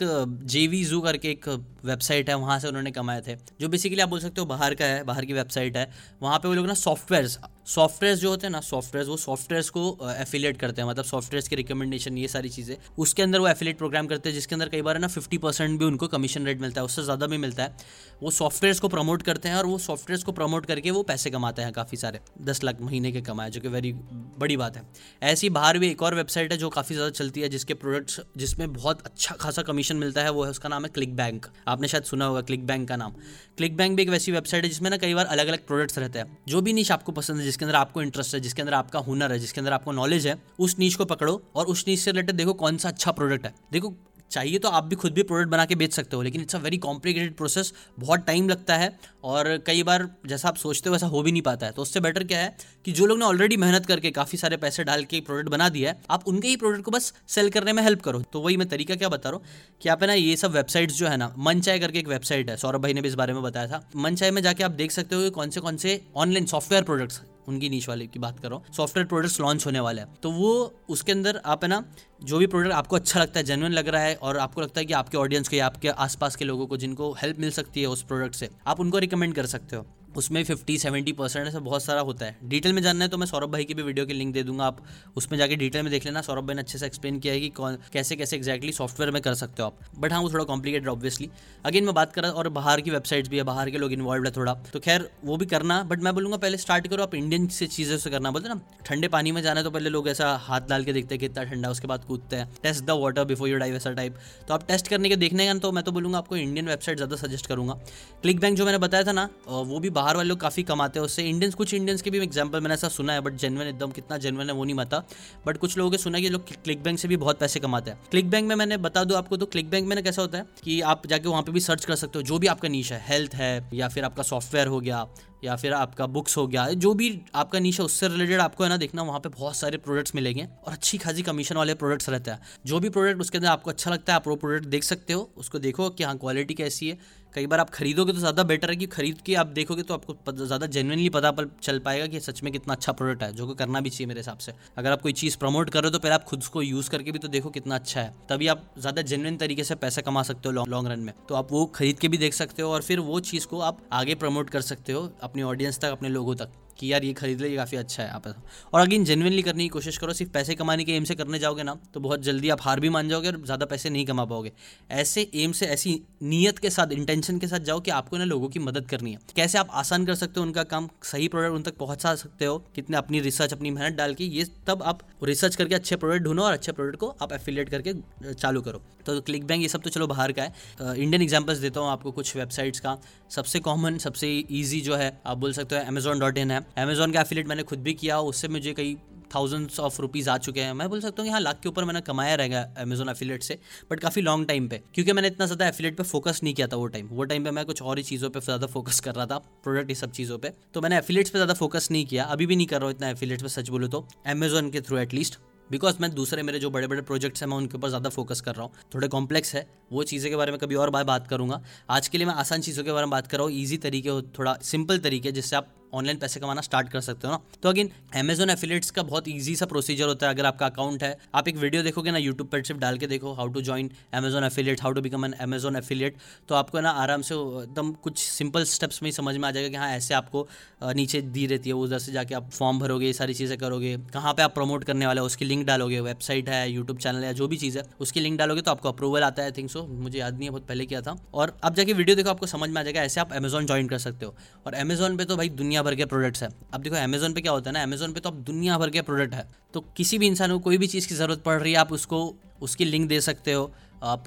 जेवी जू करके एक वेबसाइट है वहाँ से उन्होंने कमाए थे, जो बेसिकली आप बोल सकते हो बाहर का है, बाहर की वेबसाइट है। वहाँ पे वो लोग ना सॉफ्टवेयर्स सॉफ्टवेयर्स जो होते हैं ना सॉफ्टवेयर्स वो सॉफ्टवेयर्स को एफिलिएट करते हैं, मतलब सॉफ्टवेयर्स के रिकमेंडेशन ये सारी चीज़ें उसके अंदर वो एफिलिएट प्रोग्राम करते हैं, जिसके अंदर कई बार ना फिफ्टी परसेंट भी उनको कमीशन रेट मिलता है, उससे ज़्यादा भी मिलता है। वो सॉफ्टवेयर्स को प्रमोट करते हैं और वो सॉफ्टवेयर्स को प्रमोट करके वो पैसे कमाते हैं काफ़ी सारे, दस लाख महीने के कमाए, जो कि वेरी बड़ी बात है। ऐसी बाहर भी एक और वेबसाइट है जो काफ़ी ज़्यादा चलती है, जिसके प्रोडक्ट्स जिसमें बहुत अच्छा खासा कमीशन मिलता है, वो है उसका नाम है क्लिक बैंक। आपने शायद सुना होगा क्लिक बैंक का नाम। क्लिक बैंक भी एक वैसी वेबसाइट है जिसमें ना कई बार अलग अलग प्रोडक्ट्स रहते हैं, जो भी नीश आपको पसंद है, जिसके अंदर आपको इंटरेस्ट है, जिसके अंदर आपका हुनर है, जिसके अंदर आपको नॉलेज है, उस नीश को पकड़ो और उस नीश से रिलेटेड देखो कौन सा अच्छा प्रोडक्ट है। देखो चाहिए तो आप भी खुद भी प्रोडक्ट बना के बेच सकते हो, लेकिन it's a very complicated process, बहुत टाइम लगता है और कई बार जैसा आप सोचते हो वैसा हो भी नहीं पाता है। तो उससे बेटर क्या है कि जो लोग ने ऑलरेडी मेहनत करके काफ़ी सारे पैसे डाल के प्रोडक्ट बना दिया है, आप उनके ही प्रोडक्ट को बस सेल करने में हेल्प करो। तो वही मैं तरीका क्या बता रहा हूँ कि आप है ना ये सब वेबसाइट्स जो है ना, मनचाहे करके एक वेबसाइट है, सौरभ भाई ने भी इस बारे में बताया था, मनचाहे में जाके आप देख सकते हो कि कौन से कौन से ऑनलाइन सॉफ्टवेयर प्रोडक्ट्स, उनकी नीश वाले की बात कर रहा हूँ, सॉफ्टवेयर प्रोडक्ट्स लॉन्च होने वाले हैं। तो वो उसके अंदर आप है ना जो भी प्रोडक्ट आपको अच्छा लगता है, जेन्युइन लग रहा है और आपको लगता है कि आपके ऑडियंस को या आपके आसपास के लोगों को जिनको हेल्प मिल सकती है उस प्रोडक्ट से, आप उनको रिकमेंड कर सकते हो। उसमें फिफ्टी सेवेंटी परसेंट ऐसा बहुत सारा होता है। डिटेल में जानना है तो मैं सौरभ भाई की भी वीडियो के लिंक दे दूंगा, आप उसमें जाके डिटेल में देख लेना। सौरभ भाई ने अच्छे से एक्सप्लेन किया है कि कौन कैसे कैसे एक्जैक्टली सॉफ्टवेयर में कर सकते हो आप, बट हाँ वो थोड़ा कॉम्प्लिकेटेड ऑब्वियसली। अगेन मैं बात कर रहा, और बाहर की वेबसाइट्स भी है, बाहर के लोग इन्वॉल्व है थोड़ा, तो खैर वो भी करना, बट मैं बोलूँगा पहले स्टार्ट करो आप इंडियन से चीज़ों से करना। बोलते ना ठंडे पानी में जाना है तो पहले लोग ऐसा हाथ डाल के देखते हैं कितना ठंडा, उसके बाद कूदते हैं, test the water before you dive ऐसा टाइप। तो आप टेस्ट करने के देखने का, तो मैं तो बोलूँगा आपको इंडियन वेबसाइट ज़्यादा सजेस्ट करूँगा। क्लिक बैंक जो मैंने बताया था ना, वो भी बाहर वाले लोग काफ़ी कमाते हैं उससे। इंडियंस, कुछ इंडियंस के भी एग्जाम्पल मैंने ऐसा सुना है, बट जेन्युइन एकदम कितना जेन्युइन है वो नहीं पता, बट कुछ लोगों के सुना है कि लोग क्लिक बैंक से भी बहुत पैसे कमाते हैं। क्लिक बैंक में मैंने बता दूं आपको, तो क्लिक बैंक में कैसा होता है कि आप जाके वहाँ पे भी सर्च कर सकते हो जो भी आपका नीश है, हेल्थ है या फिर आपका सॉफ्टवेयर हो गया या फिर आपका बुक्स हो गया, जो भी आपका नीश है उससे रिलेटेड आपको है ना देखना, वहाँ पे बहुत सारे प्रोडक्ट्स मिलेंगे और अच्छी खासी कमीशन वाले प्रोडक्ट्स रहते हैं। जो भी प्रोडक्ट उसके अंदर आपको अच्छा लगता है आप वो प्रोडक्ट देख सकते हो, उसको देखो कि हाँ क्वालिटी कैसी है। कई बार आप खरीदोगे तो ज़्यादा बेटर है कि खरीद के आप देखोगे तो आपको ज़्यादा जेन्युइनली पता चल पाएगा कि सच में कितना अच्छा प्रोडक्ट है, जो को करना भी चाहिए मेरे हिसाब से। अगर आप कोई चीज़ प्रमोट कर रहे हो तो पहले आप खुद को यूज़ करके भी तो देखो कितना अच्छा है, तभी आप ज़्यादा जेन्युइन तरीके से पैसा कमा सकते हो लॉन्ग रन में। तो आप वो खरीद के भी देख सकते हो और फिर वो चीज़ को आप आगे प्रमोट कर सकते हो अपने ऑडियंस तक, अपने लोगों तक कि यार ये खरीद ले, ये काफ़ी अच्छा है आप। और अगेन जेन्युइनली करने की कोशिश करो, सिर्फ पैसे कमाने के एम से करने जाओगे ना तो बहुत जल्दी आप हार भी मान जाओगे और ज़्यादा पैसे नहीं कमा पाओगे। ऐसे एम से, ऐसी नीयत के साथ, इंटेंशन के साथ जाओ कि आपको ना लोगों की मदद करनी है, कैसे आप आसान कर सकते हो उनका काम, सही प्रोडक्ट उन तक पहुँचा सकते हो कितने, अपनी रिसर्च अपनी मेहनत डाल के। ये तब आप रिसर्च करके अच्छे प्रोडक्ट ढूंढो और अच्छे प्रोडक्ट को आप एफिलिएट करके चालू करो। तो क्लिक बैंक ये सब तो चलो बाहर का है। इंडियन एग्जाम्पल्स देता हूँ आपको कुछ वेबसाइट्स का। सबसे कॉमन, सबसे ईजी जो है आप बोल सकते हो अमेजॉन डॉट इन है। अमेजॉन का एफिलिएट मैंने खुद भी किया, उससे मुझे कई थाउजेंड्स ऑफ रुपीज़ आ चुके हैं। मैं बोल सकता हूँ कि हाँ लाख के ऊपर मैंने कमाया रहेगा अमेजॉन एफिलिएट से, बट काफ़ी लॉन्ग टाइम पे, क्योंकि मैंने इतना ज़्यादा एफिलिएट पे फोकस नहीं किया था वो टाइम वो टाइम पे मैं कुछ और ही चीज़ों पे ज़्यादा फोकस कर रहा था, प्रोडक्ट ये सब चीज़ों पे। तो मैंने एफिलिएट्स पे ज़्यादा फोकस नहीं किया, अभी भी नहीं कर रहा हूँ इतना एफिलिएट्स पे सच बोलो तो, अमेजॉन के थ्रू एटलीस्ट, बिकॉज मैं दूसरे मेरे जो बड़े बड़े प्रोजेक्ट्स हैं मैं उनके ऊपर ज़्यादा फोकस कर रहा हूँ। थोड़े कॉम्प्लेक्स है वो चीज़ें, के बारे में कभी और बार बात करूँगा। आज के लिए मैं आसान चीज़ों के बारे में बात कर रहा हूँ, ईजी तरीके हो, थोड़ा सिंपल तरीके जिससे आप ऑनलाइन पैसे कमाना स्टार्ट कर सकते हो ना। तो अगेन अमेजॉन एफिलिएट्स का बहुत ईजी सा प्रोसीजर होता है। अगर आपका अकाउंट है, आप एक वीडियो देखोगे ना यूट्यूब पर, सिर्फ डाल के देखो how to join Amazon affiliate, how to become an Amazon affiliate, तो आपको ना आराम से एकदम कुछ सिंपल स्टेप्स में ही समझ में आ जाएगा कि हाँ ऐसे आपको नीचे दी रहती है, उधर से जाके आप फॉर्म भरोगे, ये सारी चीज़ें करोगे, कहाँ पर आप प्रमोट करने वाले हो उसकी लिंक डालोगे, वेबसाइट है, यूट्यूब चैनल है, जो भी चीज़ है उसकी लिंक डालोगे तो आपको अप्रूवल आता है आई थिंक सो, मुझे याद नहीं है, बहुत पहले किया था। और आप जाके वीडियो देखो आपको समझ में आ जाएगा ऐसे आप अमेजॉन ज्वाइन कर सकते हो। और अमेजॉन पे तो भाई दुनिया भर के प्रोडक्ट्स है। अब देखो अमेजॉन पे क्या होता है ना, अमेजॉन पे तो अब दुनिया भर के प्रोडक्ट है, तो किसी भी इंसान को कोई भी चीज़ की जरूरत पड़ रही है आप उसको उसकी लिंक दे सकते हो, आप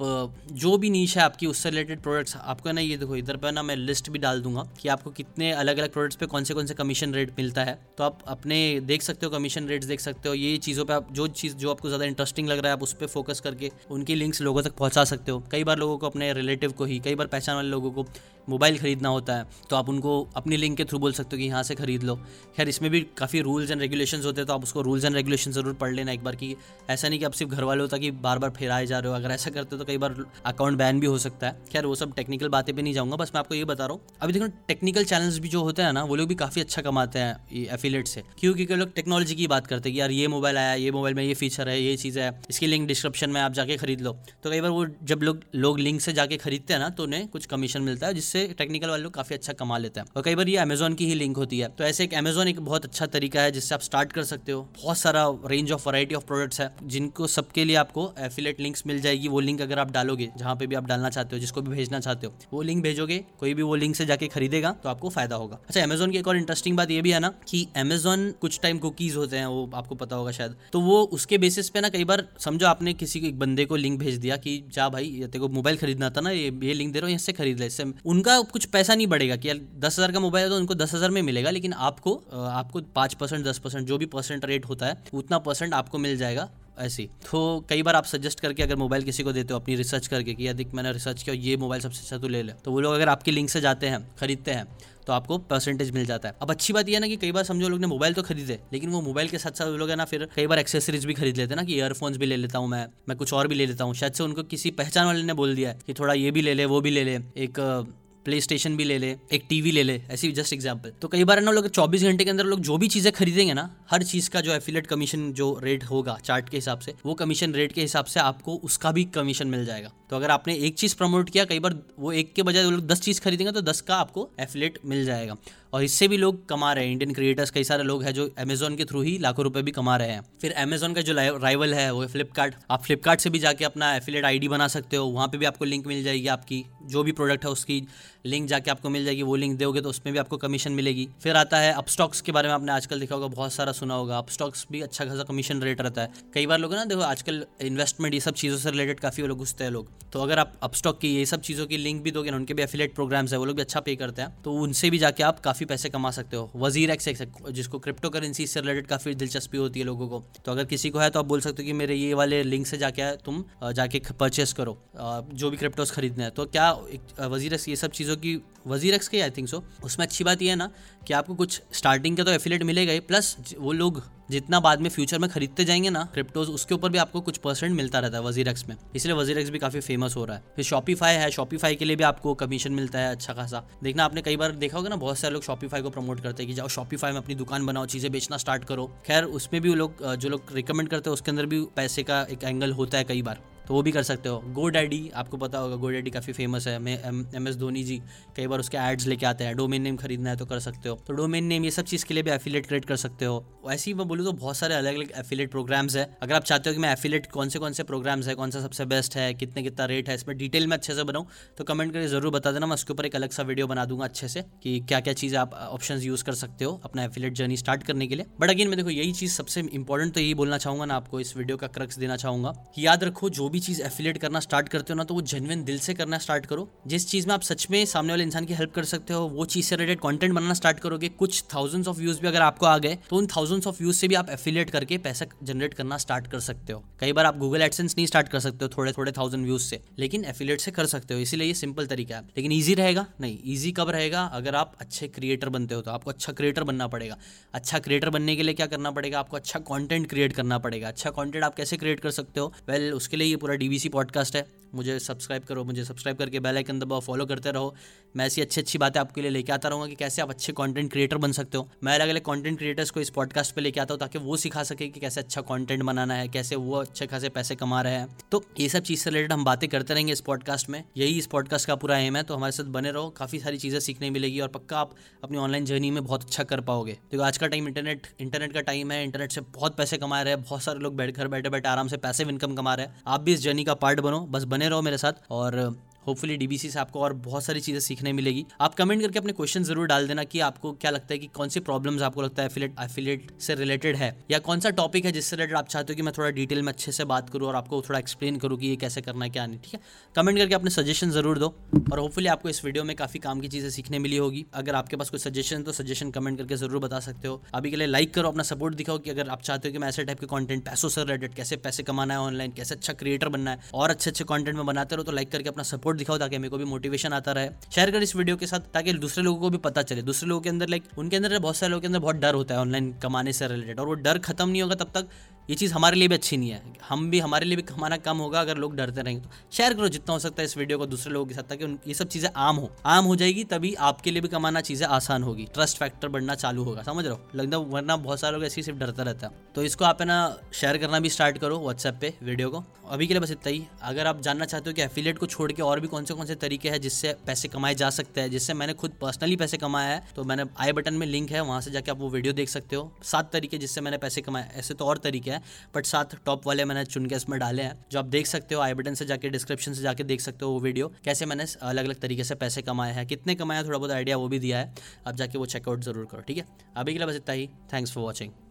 जो भी नीश है आपकी उससे रिलेटेड प्रोडक्ट्स आपको ना, ये देखो इधर पर ना मैं लिस्ट भी डाल दूंगा कि आपको कितने अलग अलग प्रोडक्ट्स पे कौन से कौन से कमीशन रेट मिलता है। तो आप अपने देख सकते हो, कमीशन रेट्स देख सकते हो। ये चीज़ों पे आप जो चीज़ जो आपको ज़्यादा इंटरेस्टिंग लग रहा है आप उस पर फोकस करके उनकी लिंक्स लोगों तक पहुँचा सकते हो। कई बार लोगों को, अपने रिलेटिव को ही, कई बार पहचान वाले लोगों को मोबाइल खरीदना होता है तो आप उनको अपनी लिंक के थ्रू बोल सकते हो कि यहाँ से खरीद लो। खैर इसमें भी काफ़ी रूल्स एंड रेगुलेशंस होते हैं तो आप उसको रूल्स एंड रेगुलेशन ज़रूर पढ़ लेना एक बार, कि ऐसा नहीं कि आप सिर्फ घर वाले होता कि बार बार फेराए जा रहे हो। अगर ऐसा करते हो तो कई बार अकाउंट बैन भी हो सकता है। खैर वो सब टेक्निकल बातें पे नहीं जाऊँगा, बस मैं आपको ये बता रहा हूँ। अभी देखो टेक्निकल चैनल्स भी जो होते हैं ना, वो लोग भी काफ़ी अच्छा कमाते हैं एफिलेट से, क्योंकि लोग टेक्नोलॉजी की बात करते हैं कि यार ये मोबाइल आया, ये मोबाइल में ये फीचर है, ये चीज़ है, इसकी लिंक डिस्क्रिप्शन में आप जाके खरीद लो। तो कई बार वो जब लोग लोग लिंक से जाके खरीदते हैं ना तो उन्हें कुछ कमीशन मिलता है, जिससे टेक्निकल वाले लोग काफ़ी अच्छा कमा लेते हैं। और कई बार ये अमेजोन की ही लिंक होती है। तो ऐसे एक अमेजोन एक बहुत अच्छा तरीका है जिससे आप स्टार्ट कर सकते हो। बहुत सारा range of variety of products है जिनको सबके लिए आपको एफिलेट लिंक्स मिल जाएगी। वो लिंक अगर आप डालोगे जहाँ पे भी आप डालना चाहते हो, जिसको भी भेजना चाहते हो वो लिंक भेजोगे, कोई भी वो लिंक से जाके खरीदेगा तो आपको फायदा होगा। अच्छा, अमेजोन की एक और इंटरेस्टिंग बात ये भी है ना कि अमेजोन कुछ टाइम कुकीज होते हैं, वो आपको पता होगा शायद। तो वो उसके बेसिस पे ना, कई बार समझो आपने किसी को, एक बंदे को लिंक भेज दिया कि जा भाई तेरे को मोबाइल खरीदना था ना, ये ये लिंक दे रहा हूँ यहाँ से खरीद ले। इससे उनका कुछ पैसा नहीं बढ़ेगा कि यार दस हज़ार का मोबाइल है तो उनको दस हज़ार में मिलेगा, लेकिन आपको आपको पाँच परसेंट दस परसेंट जो भी परसेंट रेट होता है उतना परसेंट आपको मिल जाएगा। ऐसी तो कई बार आप सजेस्ट करके अगर मोबाइल किसी को देते हो अपनी रिसर्च करके कि यार मैंने रिसर्च किया ये मोबाइल सबसे अच्छा तो ले ले, तो वो लोग अगर आपके लिंक से जाते हैं खरीदते हैं तो आपको परसेंटेज मिल जाता है। अब अच्छी बात यह है ना कि कई बार समझो लोग ने मोबाइल तो खरीदे, लेकिन वो मोबाइल के साथ साथ लोग है ना फिर कई बार एक्सेसरीज भी खरीद लेते हैं ना, कि ईयरफोन्स भी ले लेता हूँ मैं मैं कुछ और भी ले लेता हूँ। शायद से उनको किसी पहचान वाले ने बोल दिया है कि थोड़ा ये भी ले ले, वो भी ले ले, एक प्ले स्टेशन भी ले ले, एक टीवी ले ले, ऐसी जस्ट एग्जाम्पल। तो कई बार ना लोग चौबीस घंटे के अंदर लोग जो भी चीज़ें खरीदेंगे ना, हर चीज़ का जो एफिलेट कमीशन जो रेट होगा चार्ट के हिसाब से, वो कमीशन रेट के हिसाब से आपको उसका भी कमीशन मिल जाएगा। तो अगर आपने एक चीज़ प्रमोट किया, कई बार वो एक के बजाय वो लोग दस चीज़ खरीदेंगे तो दस का आपको एफिलेट मिल जाएगा। और इससे भी लोग कमा रहे हैं। इंडियन क्रिएटर्स कई सारे लोग हैं जो अमेजोन के थ्रू ही लाखों रुपए भी कमा रहे हैं। फिर अमेजोन का जो राइवल है वो है फ्लिपकार्ट। आप फ्लिपकार्ट से भी जाके अपना एफिलेट आईडी बना सकते हो, वहाँ पे भी आपको लिंक मिल जाएगी। आपकी जो भी प्रोडक्ट है उसकी लिंक जाके आपको मिल जाएगी, वो लिंक दोगे तो उसमें भी आपको कमीशन मिलेगी। फिर आता है अपस्टॉक्स, के बारे में आपने आजकल देखा होगा, बहुत सारा सुना होगा। अपस्टॉक्स भी अच्छा खासा कमीशन रेट रहता है। कई बार लोग ना देखो आजकल इन्वेस्टमेंट ये सब चीज़ों से रिलेटेड काफ़ी लोग घुसते हैं लोग, तो अगर आप अपस्टॉक की ये सब चीज़ों की लिंक भी दोगे ना, उनके भी एफिलेट प्रोग्राम्स है, वो लोग भी अच्छा पे करते हैं, तो उनसे भी जाके आप काफ़ी पैसे कमा सकते हो। वज़ीरक्स, जिसको क्रिप्टो करेंसी से रिलेटेड काफ़ी दिलचस्पी होती है लोगों को, तो अगर किसी को है तो आप बोल सकते हो कि मेरे ये वाले लिंक से जाके तुम जाके परचेस करो जो भी क्रिप्टोस खरीदना है। तो क्या वज़ीरक्स ये सब चीज़ों की, वज़ीरक्स के आई थिंक सो, उसमें अच्छी बात यह है ना कि आपको कुछ स्टार्टिंग का तो एफिलेट मिलेगा ही, प्लस वो लोग जितना बाद में फ्यूचर में खरीदते जाएंगे ना क्रिप्टोज, उसके ऊपर भी आपको कुछ परसेंट मिलता रहता है वज़ीरक्स में, इसलिए वज़ीरक्स भी काफ़ी फेमस हो रहा है। फिर शॉपिफाई है, शॉपिफाई के लिए भी आपको कमीशन मिलता है अच्छा खासा। देखना आपने कई बार देखा होगा ना, बहुत सारे लोग शॉपिफाई को प्रमोट करते हैं कि जाओ शॉपिफाई में अपनी दुकान बनाओ, चीज़ें बेचना स्टार्ट करो। खैर उसमें भी लोग जो लोग रिकमेंड करते हैं उसके अंदर भी पैसे का एक एंगल होता है कई बार, तो वो भी कर सकते हो। गोडैडी, आपको पता होगा गोडैडी काफ़ी फेमस है। मैं एम एस धोनी जी कई बार उसके एड्स लेके आते हैं। डोमेन नेम खरीदना है तो कर सकते हो, तो डोमेन नेम ये सब चीज़ के लिए भी एफिलेट क्रिएट कर सकते हो। ऐसे ही मैं बोलूँ तो बहुत सारे अलग अलग एफिलेट प्रोग्राम्स है। अगर आप चाहते हो कि मैं एफिलेट कौन से कौन से प्रोग्राम्स है, कौन सा सबसे बेस्ट है, कितने कितना रेट है, इसमें डिटेल में अच्छे से बनाऊँ तो कमेंट करके ज़रूर बता देना। मैं उसके ऊपर एक अलग सा वीडियो बना दूंगा अच्छे से कि क्या क्या चीज़ें आप ऑप्शन यूज़ कर सकते हो अपना एफिलेट जर्नी स्टार्ट करने के लिए। बट अगेन मैं देखो यही चीज़ सबसे इंपॉर्टेंट तो यही बोलना चाहूँगा ना, आपको इस वीडियो का क्रक्स देना चाहूँगा कि याद रखो जो चीज़ एफिलेट करना स्टार्ट करते हो ना तो वो जेन्युइन दिल से करना स्टार्ट करो। जिस चीज़ में आप सच में सामने वाले इंसान की हेल्प कर सकते हो वो चीज़ से रिलेटेड कंटेंट बनाना स्टार्ट करोगे। कुछ थाउजेंड्स ऑफ व्यूज़ भी अगर आपको आ गए तो उन थाउजेंड्स ऑफ व्यूज़ से भी आप एफिलेट करके पैसा जनरेट करना स्टार्ट कर सकते हो। कई बार आप गूगल एडसेंस नहीं स्टार्ट कर सकते हो थोड़े थोड़े थाउजेंड व्यूज़ से, लेकिन एफिलेट से कर सकते हो। इसलिए ये सिंपल तरीका है। लेकिन ईजी रहेगा नहीं। ईजी कब रहेगा? अगर आप अच्छे क्रिएटर बनते हो तो आपको अच्छा क्रिएटर बनना पड़ेगा। अच्छा क्रिएटर बनने के लिए क्या करना पड़ेगा? आपको अच्छा कॉन्टेंट क्रिएट करना पड़ेगा। अच्छा कॉन्टेंट आप कैसे क्रिएट कर सकते हो? वेल उसके लिए पूरा डीबीसी पॉडकास्ट है। मुझे सब्सक्राइब करो, मुझे सब्सक्राइब करके बेल आइकन दबाओ, फॉलो करते रहो। मैं ऐसी अच्छी अच्छी बातें आपके लिए लेके आता रहूँगा कि कैसे आप अच्छे कंटेंट क्रिएटर बन सकते हो। मैं अलग अलग कंटेंट क्रिएटर्स को इस पॉडकास्ट पे लेके आता हूँ ताकि वो सिखा सके कि कैसे अच्छा कंटेंट बनाना है, कैसे वो अच्छे खासे पैसे कमा रहे हैं। तो ये सब चीज़ से रिलेटेड हम बातें करते रहेंगे इस पॉडकास्ट में। यही इस पॉडकास्ट का पूरा एम है। तो हमारे साथ बने रहो, काफ़ी सारी चीज़ें सीखने मिलेगी और पक्का आप अपनी ऑनलाइन जर्नी में बहुत अच्छा कर पाओगे। देखो आज का टाइम इंटरनेट इंटरनेट का टाइम है। इंटरनेट से बहुत पैसे कमा रहे हैं, बहुत सारे लोग घर बैठे बैठे आराम से पैसिव इनकम कमा रहे हैं। आप भी इस जर्नी का पार्ट बनो। बस बने रहो मेरे साथ और होपफुली डीबीसी से आपको और बहुत सारी चीज़ें सीखने मिलेगी। आप कमेंट करके अपने क्वेश्चन जरूर डाल देना कि आपको क्या लगता है कि कौन सी प्रॉब्लम्स आपको लगता है एफिलिएट एफिलिएट से रिलेटेड है, या कौन सा टॉपिक है जिससे रिलेटेड आप चाहते हो कि मैं थोड़ा डिटेल में अच्छे से बात करूँ और आपको थोड़ा एक्सप्लेन करूँ कि ये कैसे करना है क्या नहीं। ठीक है, कमेंट करके अपने सजेशन जरूर दो और होपफुली आपको इस वीडियो में काफ़ी काम की चीज़ें सीखने मिली होगी। अगर आपके पास कोई सजेशन है तो सजेशन कमेंट करके जरूर बता सकते हो। अभी के लिए लाइक करो, अपना सपोर्ट दिखाओ कि अगर आप चाहते हो कि मैं ऐसे टाइप के कंटेंट पैसों से रिलेटेड, कैसे पैसे कमाना है ऑनलाइन, कैसे अच्छा क्रिएटर बनना है और अच्छे अच्छे कंटेंट में बनाते रहो, तो लाइक करके अपना सपोर्ट दिखाओ ताकि मेरे को भी मोटिवेशन आता रहे। शेयर कर इस वीडियो के साथ ताकि दूसरे लोगों को भी पता चले। दूसरे लोगों के अंदर लाइक उनके अंदर बहुत सारे लोगों के अंदर बहुत डर होता है ऑनलाइन कमाने से रिलेटेड, और वो डर खत्म नहीं होगा तब तक ये चीज़ हमारे लिए भी अच्छी नहीं है, हम भी हमारे लिए भी हमारा कम होगा अगर लोग डरते रहेंगे। तो शेयर करो जितना हो सकता है इस वीडियो को दूसरे लोगों के साथ ताकि ये सब चीज़ें आम हो आम हो जाएगी, तभी आपके लिए भी कमाना चीज़ें आसान होगी, ट्रस्ट फैक्टर बढ़ना चालू होगा, समझ रहे हो लगता, वरना बहुत सारे लोग ऐसे सिर्फ डरता रहता। तो इसको आप है ना शेयर करना भी स्टार्ट करो व्हाट्सएप पे वीडियो को। अभी के लिए बस इतना ही। अगर आप जानना चाहते हो कि एफिलिएट को छोड़ के और भी कौन से कौन से तरीके हैं जिससे पैसे कमाए जा सकते हैं, जिससे मैंने खुद पर्सनली पैसे कमाया है, तो मैंने आई बटन में लिंक है, वहाँ से जाके आप वो वीडियो देख सकते हो। सात तरीके जिससे मैंने पैसे कमाए, ऐसे तो और तरीके हैं बट सात टॉप वाले मैंने चुन के इसमें डाले हैं जो आप देख सकते हो। आई बटन से जाके डिस्क्रिप्शन से जाके देख सकते हो वो वीडियो, कैसे मैंने अलग अलग तरीके से पैसे कमाए हैं, कितने कमाए हैं, थोड़ा बहुत आइडिया वो भी दिया है, आप जाके वो चेकआउट जरूर करो। ठीक है, अभी के लिए बस इतना ही। Thanks for watching.